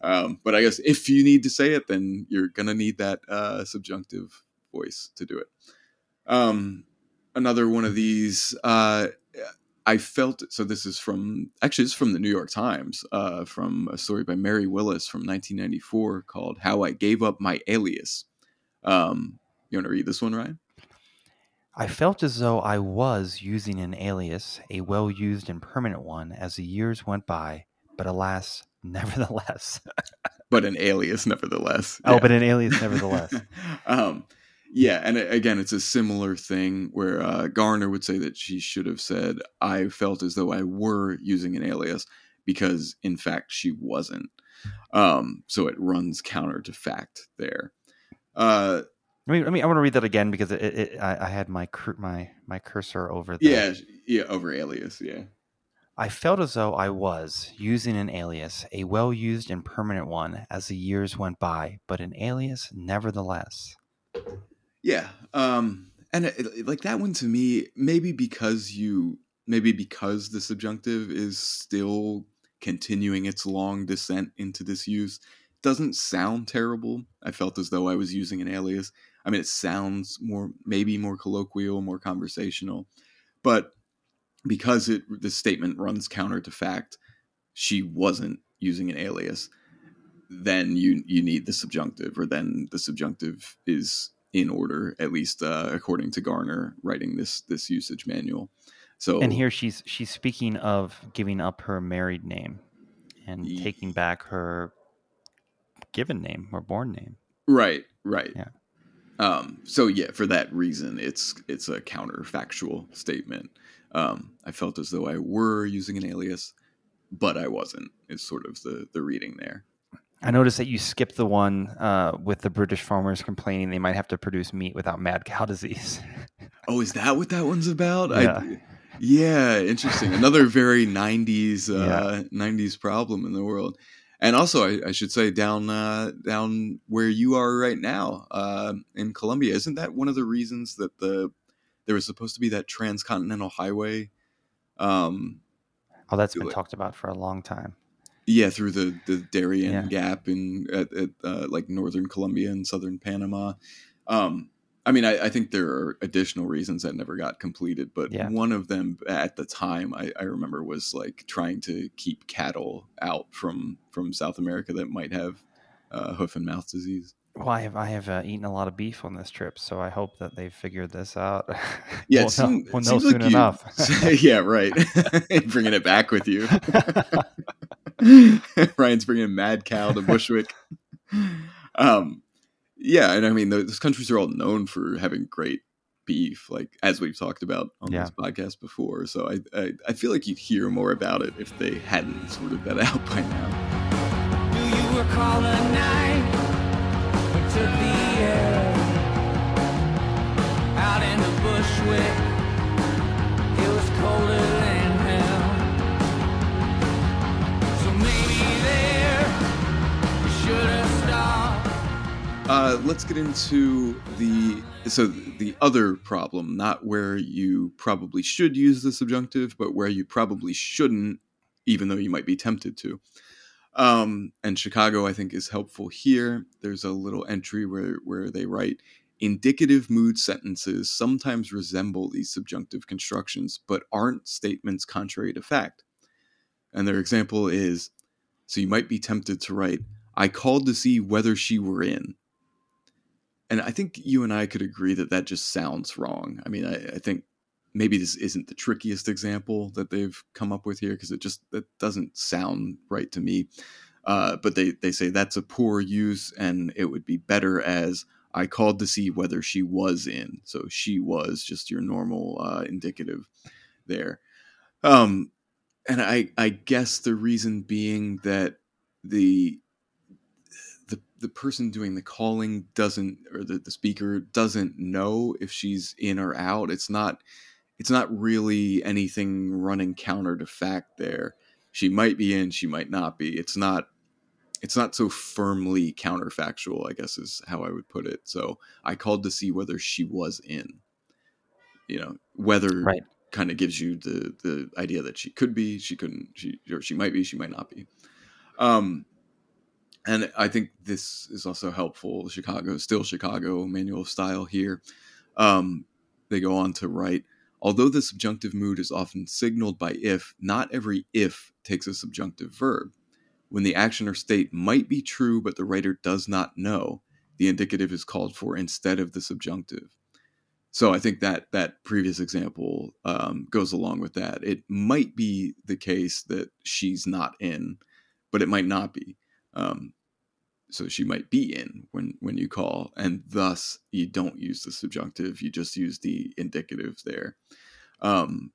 Um, but I guess if you need to say it, then you're gonna need that uh, subjunctive voice to do it. Um. Another one of these, uh, I felt, so this is from, actually it's from the New York Times, uh, from a story by Mary Willis from nineteen ninety-four called How I Gave Up My Alias. Um, you want to read this one, Ryan? I felt as though I was using an alias, a well-used and permanent one, as the years went by, but alas, nevertheless. But an alias, nevertheless. Oh, yeah. but an alias, nevertheless. um Yeah, and again, it's a similar thing where uh, Garner would say that she should have said, I felt as though I were using an alias because, in fact, she wasn't. Um, so it runs counter to fact there. Uh, I mean, I, mean, I want to read that again because it, it, I, I had my, my, my cursor over the... Yeah, yeah, over alias, yeah. I felt as though I was using an alias, a well-used and permanent one, as the years went by, but an alias nevertheless. Yeah. Um, and it, it, like that one to me, maybe because you, maybe because the subjunctive is still continuing its long descent into disuse, doesn't sound terrible. I felt as though I was using an alias. I mean, it sounds more, maybe more colloquial, more conversational, but because it, the statement runs counter to fact, she wasn't using an alias. Then you, you need the subjunctive, or then the subjunctive is in order, at least uh, according to Garner writing this this usage manual. So, and here she's she's speaking of giving up her married name and ye- taking back her given name or born name. Right, right. Yeah. Um, so yeah, for that reason, it's it's a counterfactual statement. Um, I felt as though I were using an alias, but I wasn't. Is sort of the the reading there. I noticed that you skipped the one uh, with the British farmers complaining they might have to produce meat without mad cow disease. Oh, is that what that one's about? Yeah, I, yeah interesting. Another very nineties uh, yeah. nineties problem in the world. And also, I, I should say, down uh, down where you are right now uh, in Colombia, isn't that one of the reasons that the there was supposed to be that transcontinental highway? Um, oh, that's been like, talked about for a long time. Yeah, through the, the Darien yeah. Gap in at, at, uh, like northern Colombia and southern Panama. Um, I mean, I, I think there are additional reasons that never got completed, but yeah. one of them at the time I, I remember was like trying to keep cattle out from, from South America that might have uh, hoof and mouth disease. Well, I have I have uh, eaten a lot of beef on this trip, so I hope that they've figured this out. Yeah, we'll, seem, know, we'll know soon like you, enough. Yeah, right. Bringing it back with you. Ryan's bringing mad cow to Bushwick. Um, yeah, and I mean, those countries are all known for having great beef, like as we've talked about on yeah. this podcast before. So I, I I feel like you'd hear more about it if they hadn't sorted that out by now. Do you recall a night to the air out in the Bushwick? It was colder than hell, so maybe there you should have stopped. Uh, let's get into the so the other problem, not where you probably should use the subjunctive, but where you probably shouldn't, even though you might be tempted to. Um, and Chicago, I think, is helpful here. There's a little entry where, where they write, indicative mood sentences sometimes resemble these subjunctive constructions, but aren't statements contrary to fact. And their example is, so you might be tempted to write, I called to see whether she were in. And I think you and I could agree that that just sounds wrong. I mean, I, I think maybe this isn't the trickiest example that they've come up with here, because it just that doesn't sound right to me. Uh, but they, they say that's a poor use, and it would be better as, I called to see whether she was in. So she was just your normal uh, indicative there. Um, and I, I guess the reason being that the the the person doing the calling doesn't, or the, the speaker doesn't know if she's in or out. It's not it's not really anything running counter to fact there. She might be in, she might not be. It's not it's not so firmly counterfactual, I guess is how I would put it. So I called to see whether she was in. You know, whether right. kind of gives you the the idea that she could be, she couldn't, she or she might be, she might not be. Um, and I think this is also helpful. Chicago, still Chicago, Manual of Style here. Um, they go on to write, although the subjunctive mood is often signaled by if, not every if takes a subjunctive verb. When the action or state might be true, but the writer does not know, the indicative is called for instead of the subjunctive. So I think that that previous example um, goes along with that. It might be the case that she's not in, but it might not be. Um, so she might be in when, when you call, and thus you don't use the subjunctive. You just use the indicative there. Um,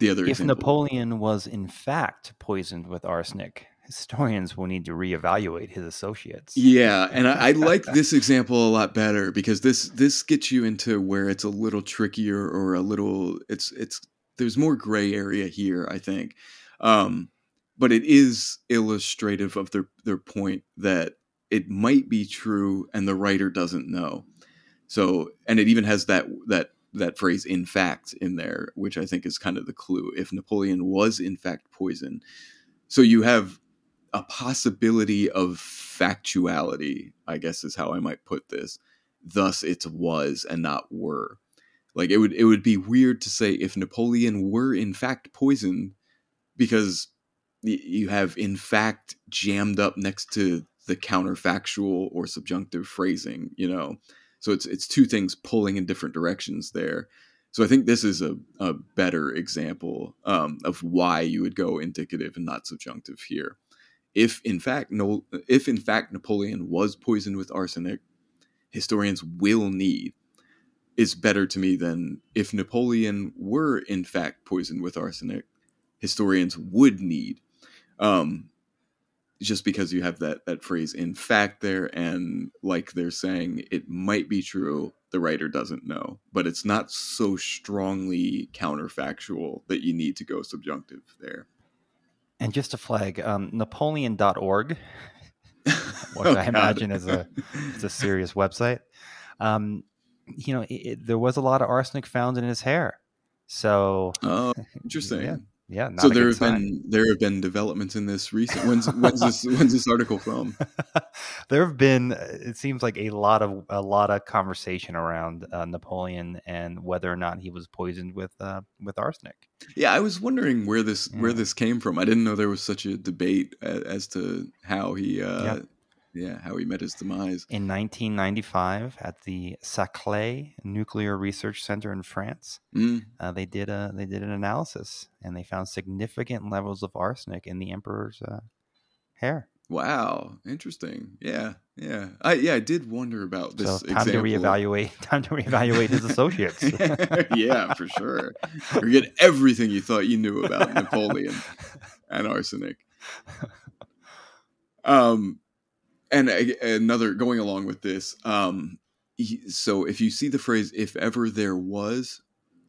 the other if example, Napoleon was in fact poisoned with arsenic, historians will need to reevaluate his associates. Yeah. And I, I like this example a lot better because this, this gets you into where it's a little trickier or a little it's, it's, there's more gray area here, I think. Um, But it is illustrative of their, their point that it might be true and the writer doesn't know. So, and it even has that that that phrase "in fact" in there, which I think is kind of the clue. If Napoleon was in fact poisoned, so you have a possibility of factuality, I guess is how I might put this. Thus, it's was and not were. Like it would it would be weird to say if Napoleon were in fact poisoned, because you have in fact jammed up next to the counterfactual or subjunctive phrasing, you know, so it's, it's two things pulling in different directions there. So I think this is a, a better example um, of why you would go indicative and not subjunctive here. If in fact, no, if in fact, Napoleon was poisoned with arsenic, historians will need is better to me than if Napoleon were in fact poisoned with arsenic, historians would need. Um, just because you have that that phrase "in fact" there, and like they're saying, it might be true. The writer doesn't know, but it's not so strongly counterfactual that you need to go subjunctive there. And just to flag, um, Napoleon dot org, which oh, I imagine is a it's a serious website. Um, you know, it, it, there was a lot of arsenic found in his hair. So, oh, interesting. Yeah. Yeah, not so there have sign. been there have been developments in this recent. When's when's this when's this article from? There have been. It seems like a lot of a lot of conversation around uh, Napoleon and whether or not he was poisoned with uh, with arsenic. Yeah, I was wondering where this yeah. where this came from. I didn't know there was such a debate as to how he uh, yeah. yeah how he met his demise in nineteen ninety-five at the Saclay Nuclear Research Center in France. Mm. Uh, they did a they did an analysis. And they found significant levels of arsenic in the emperor's uh, hair. Wow, interesting. Yeah, yeah, I yeah, I did wonder about this. So time example. to reevaluate. Time to reevaluate his associates. Yeah, for sure. Forget everything you thought you knew about Napoleon and arsenic. Um, and another going along with this. Um, so if you see the phrase "if ever there was,"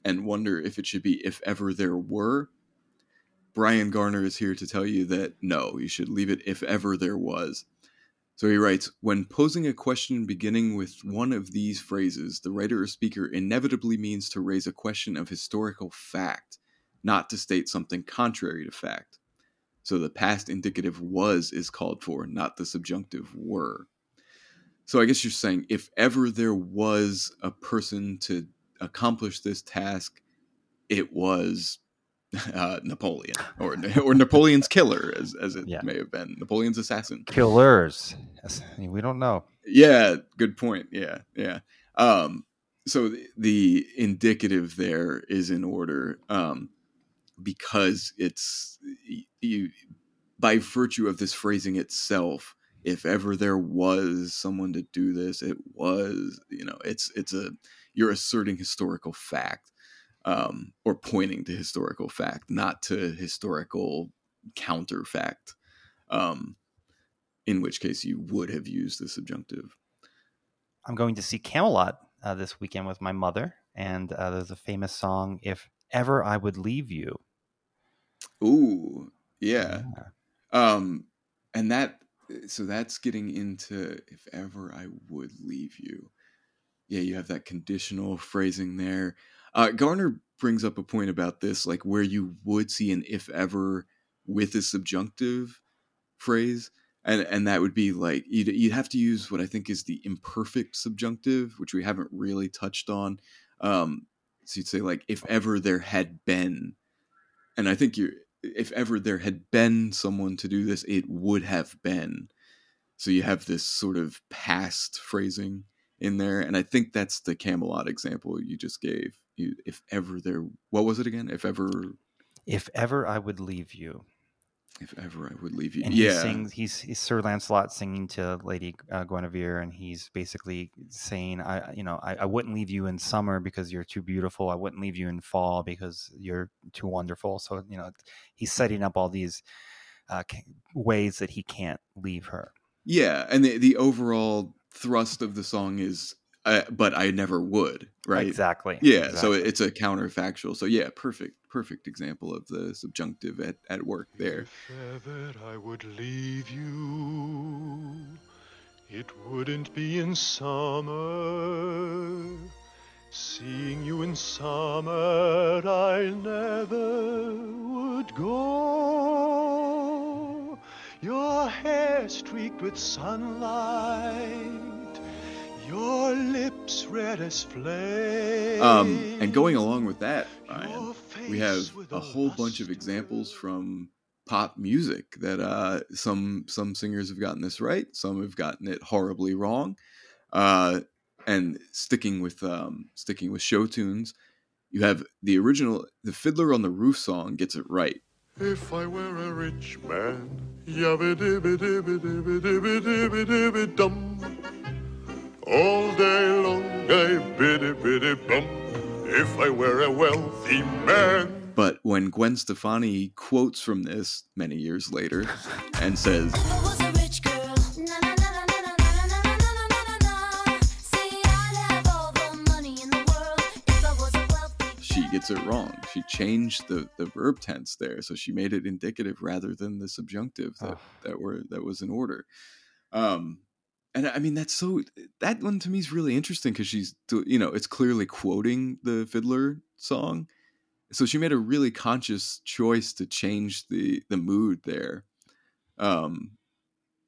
and wonder if it should be "if ever there were," Brian Garner is here to tell you that no, you should leave it "if ever there was." So he writes, when posing a question beginning with one of these phrases, the writer or speaker inevitably means to raise a question of historical fact, not to state something contrary to fact. So the past indicative was is called for, not the subjunctive were. So I guess you're saying if ever there was a person to accomplish this task, it was uh, Napoleon or or Napoleon's killer, as as it yeah. may have been Napoleon's assassin. Killers, we don't know. Yeah, good point. Yeah, yeah. Um, so the, the indicative there is in order um, because it's you by virtue of this phrasing itself, if ever there was someone to do this, it was, you know, it's, it's a, you're asserting historical fact, um, or pointing to historical fact, not to historical counterfact, um, in which case you would have used the subjunctive. I'm going to see Camelot uh, this weekend with my mother. And uh, there's a famous song, If Ever I Would Leave You. Ooh, yeah. yeah. Um, and that, so that's getting into If Ever I Would Leave You. Yeah, you have that conditional phrasing there. Uh, Garner brings up a point about this, like where you would see an if ever with a subjunctive phrase. And and that would be like, you'd, you'd have to use what I think is the imperfect subjunctive, which we haven't really touched on. Um, so you'd say like, if ever there had been, and I think you, if ever there had been someone to do this, it would have been. So you have this sort of past phrasing in there. And I think that's the Camelot example you just gave. You, if ever there, what was it again? If ever. If ever I would leave you. If ever I would leave you. And he yeah. sings, he's, he's Sir Lancelot singing to Lady uh, Guinevere, and he's basically saying, I, you know, I, I wouldn't leave you in summer because you're too beautiful. I wouldn't leave you in fall because you're too wonderful. So, you know, he's setting up all these uh, ways that he can't leave her. Yeah. And the, the overall thrust of the song is, uh, but I never would, right? Exactly. Yeah. Exactly. So it's a counterfactual. So yeah, perfect. Perfect example of the subjunctive at, at work there. If ever I would leave you, it wouldn't be in summer. Seeing you in summer, I never would go. Your hair streaked with sunlight, your lips red as flame. Um, and going along with that, Ryan, we have a whole bunch of examples from pop music that uh, some some singers have gotten this right, some have gotten it horribly wrong. Uh, and sticking with um, sticking with show tunes, you have the original, the Fiddler on the Roof song gets it right. If I were a rich man, yabba-dibba-dibba-dibba-dibba-dibba-dibba-dum. All day long I biddy-biddy-bum. If I were a wealthy man. But when Gwen Stefani quotes from this many years later and says, "If I was a rich girl, na na na na na na na na na, say I'd have all the money in the world. If I was a wealthy girl," she gets it wrong. She changed the, the verb tense there, so she made it indicative rather than the subjunctive that, that were that was in order. Um, And I mean, that's so, that one to me is really interesting because she's, you know, it's clearly quoting the Fiddler song. So she made a really conscious choice to change the, the mood there um,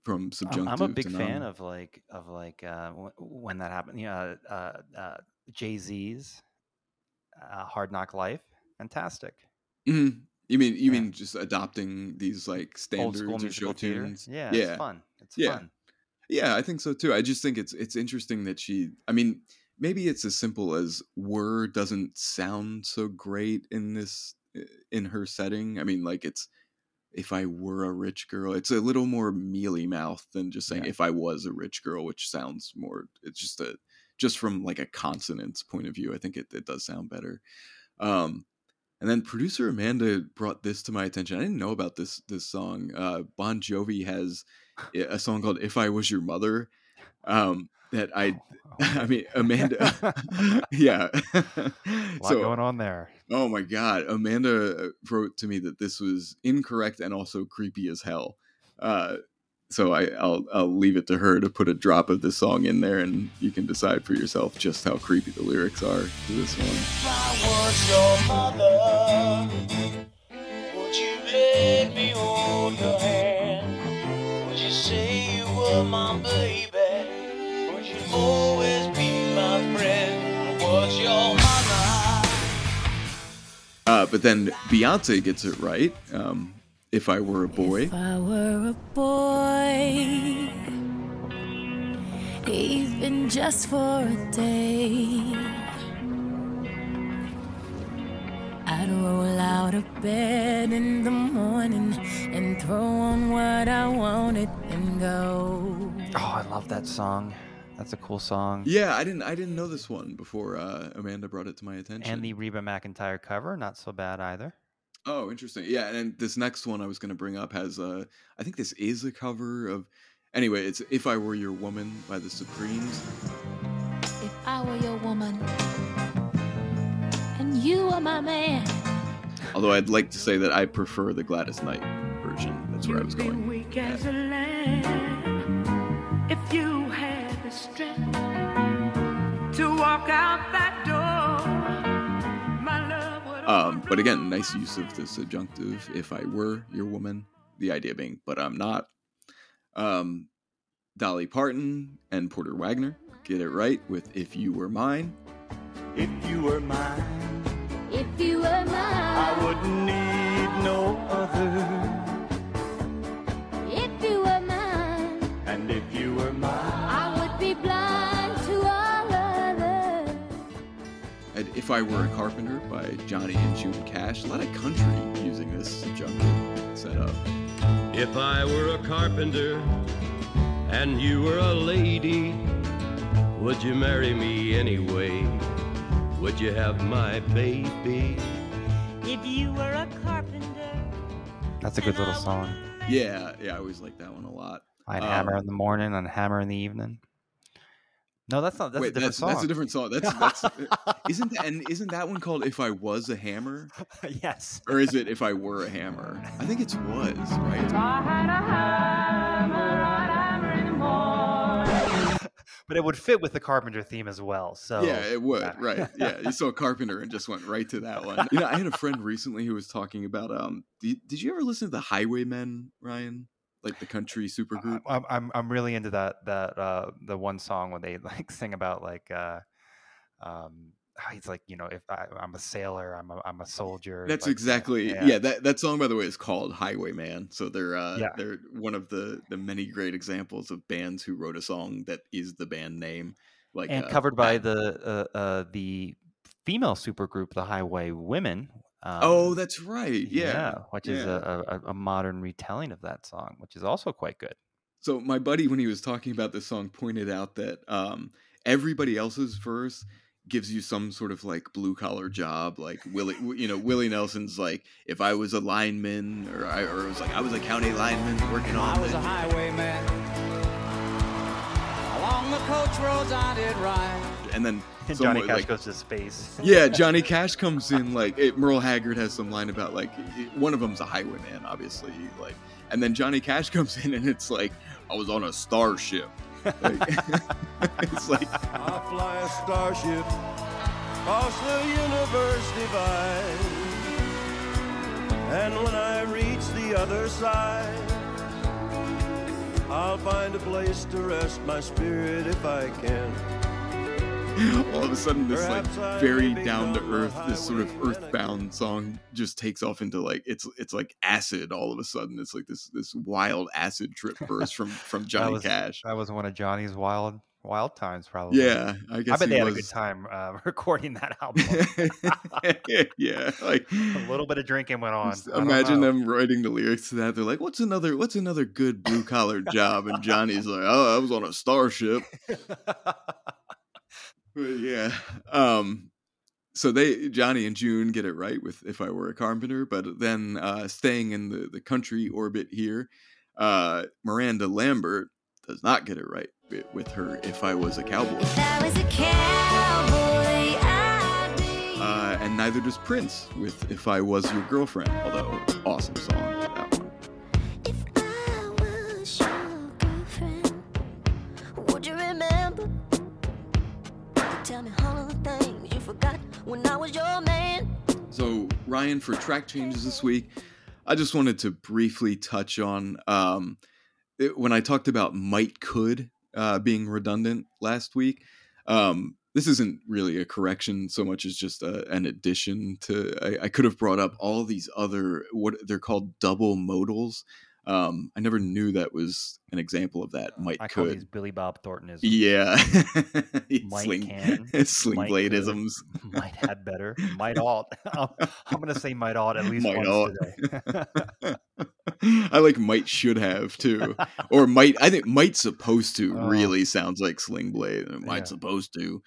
from subjunctive. I'm a big fan of like, of like uh, when that happened, you know, uh, uh, Jay-Z's uh, Hard Knock Life. Fantastic. Mm-hmm. You mean, you yeah. mean just adopting these like standards or show tunes? Yeah, yeah. It's fun. It's yeah. fun. Yeah, I think so too. I just think it's it's interesting that she, I mean, maybe it's as simple as "were" doesn't sound so great in this, in her setting. I mean, like it's, if I were a rich girl, it's a little more mealy-mouthed than just saying yeah. if I was a rich girl, which sounds more, it's just a, just from like a consonant's point of view, I think it, it does sound better. Um, and then producer Amanda brought this to my attention. I didn't know about this, this song. Uh, Bon Jovi has a song called "If I Was Your Mother," um, that I, oh, oh. I mean, Amanda, yeah, a lot so, going on there. Oh my God, Amanda wrote to me that this was incorrect and also creepy as hell. Uh, so I, I'll I'll leave it to her to put a drop of this song in there, and you can decide for yourself just how creepy the lyrics are to this one. If I was your mother, would you let me hold your hand? Say you were my baby, would you always be my friend? I was your mama. Uh, but then Beyonce gets it right. Um, if I were a boy. If I were a boy, even just for a day, I I'd roll out of bed in the morning and throw on what I wanted and go. Oh, I love that song. That's a cool song. Yeah, I didn't I didn't know this one before uh, Amanda brought it to my attention. And the Reba McEntire cover, not so bad either. Oh, interesting. Yeah, and this next one I was going to bring up has, uh, I think this is a cover of, anyway, it's If I Were Your Woman by the Supremes. If I were your woman, and you were my man. Although I'd like to say that I prefer the Gladys Knight version. That's where I was going. Weak as a lamb, if you had the strength to walk out that door, my love. Um, but again, nice use of the subjunctive, if I were your woman, the idea being, but I'm not. Um, Dolly Parton and Porter Wagner get it right with If You Were Mine. If you were mine, if you were mine, I wouldn't need no other. If you were mine, and if you were mine, I would be blind to all others. And If I Were a Carpenter by Johnny and June Cash. A lot of country using this subjunctive setup. If I were a carpenter and you were a lady, would you marry me anyway? Would you have my baby? If you were a carpenter. That's a good little song. Yeah, yeah, I always like that one a lot. I'd um, hammer in the morning and hammer in the evening. No, that's not. That's wait, a different that's, song. That's a different song. That's that's. Isn't that, and isn't that one called "If I Was a Hammer"? Yes. Or is it "If I Were a Hammer"? I think it's "Was," right? If I had a hammer, I'd hammer in the morning. But it would fit with the Carpenter theme as well. So yeah, it would. Yeah. Right. Yeah, you saw Carpenter and just went right to that one. You know, I had a friend recently who was talking about. Um, did, did you ever listen to the Highwaymen, Ryan? Like the country supergroup. Uh, I'm I'm really into that that uh, the one song when they like sing about like uh, um, it's like, you know, if I, I'm a sailor, I'm a, I'm a soldier. That's like, exactly yeah. yeah. That that song, by the way, is called Highwayman. So they're uh, yeah. they're one of the the many great examples of bands who wrote a song that is the band name, like and uh, covered by the uh, uh, the female supergroup, the Highwaywomen. Um, oh, that's right. Yeah. yeah which yeah. is a, a, a modern retelling of that song, which is also quite good. So my buddy, when he was talking about this song, pointed out that um, everybody else's verse gives you some sort of like blue collar job. Like Willie, you know, Willie Nelson's like, if I was a lineman or I or it was like I was a county lineman working on I was it. a highwayman. Along the coach roads I did ride. And then Johnny Cash like, goes to space. Yeah, Johnny Cash comes in like it, Merle Haggard has some line about like it, one of them's a highwayman, obviously. Like, and then Johnny Cash comes in and it's like I was on a starship. Like, it's like I fly a starship across the universe divide, and when I reach the other side, I'll find a place to rest my spirit if I can. All of a sudden, this like very down to earth, this sort of earthbound song just takes off into like it's it's like acid. All of a sudden, it's like this this wild acid trip verse from from Johnny that was, Cash. That was one of Johnny's wild wild times, probably. Yeah, I guess. I bet they was... had a good time uh, recording that album. Yeah, like a little bit of drinking went on. Imagine them writing the lyrics to that. They're like, "What's another What's another good blue collar job?" And Johnny's like, "Oh, I was on a starship." Yeah. Um, so they Johnny and June get it right with If I Were a Carpenter, but then uh, staying in the, the country orbit here, uh, Miranda Lambert does not get it right with her If I Was a Cowboy. If I was a cowboy, I'd be... uh, and neither does Prince with If I Was Your Girlfriend, although awesome song. That one. If I was your girlfriend, would you remember? Tell me all the things you forgot when I was your man. So, Ryan, for track changes this week, I just wanted to briefly touch on um, it, when I talked about might could uh, being redundant last week. Um, this isn't really a correction so much as just a, an addition to. I, I could have brought up all these other what they're called double modals. Um, I never knew that was an example of that. Might I could. Call these Billy Bob Thorntonisms. Yeah. Might sling, can. Sling might bladeisms. Could, might had better. Might ought. I'm, I'm going to say might ought at least might once ought. Today. I like might should have too. Or might, I think might supposed to oh. really sounds like sling blade. Might yeah. supposed to.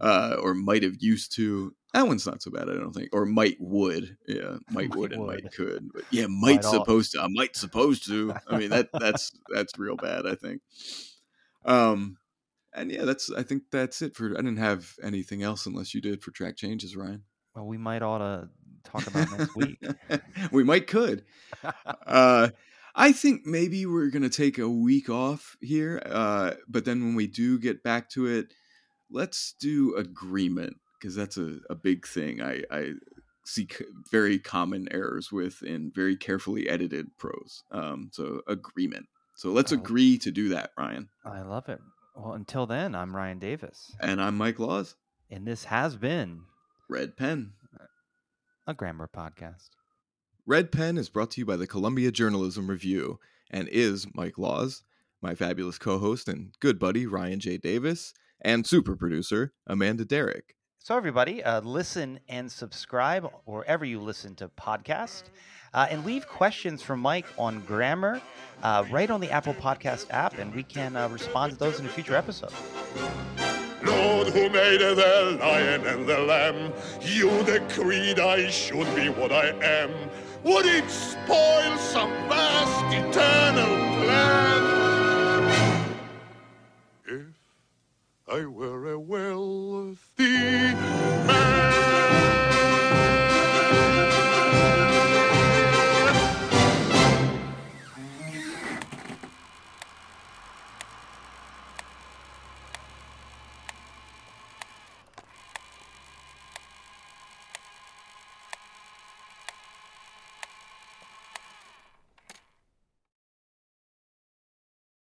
Uh, or might have used to. That one's not so bad, I don't think. Or might would. Yeah. Might, might would and would. might could. But yeah, might, might supposed ought. to. I might supposed to. I mean that that's that's real bad, I think. Um and yeah, that's I think that's it for I didn't have anything else unless you did for track changes, Ryan. Well, we might ought to talk about next week. We might could. Uh I think maybe we're gonna take a week off here. Uh but then when we do get back to it, let's do agreement. Because that's a, a big thing I, I see c- very common errors with in very carefully edited prose. Um, so agreement. So let's agree to do that, Ryan. I love it. Well, until then, I'm Ryan Davis. And I'm Mike Laws. And this has been Red Pen, a grammar podcast. Red Pen is brought to you by the Columbia Journalism Review and is Mike Laws, my fabulous co-host and good buddy, Ryan J. Davis, and super producer, Amanda Darrach. So everybody, uh, listen and subscribe wherever you listen to podcasts, uh, and leave questions for Mike on grammar uh, right on the Apple Podcast app, and we can uh, respond to those in a future episode. Lord, who made the lion and the lamb, you decreed I should be what I am. Would it spoil some vast eternal plan? If I were a wealthy man.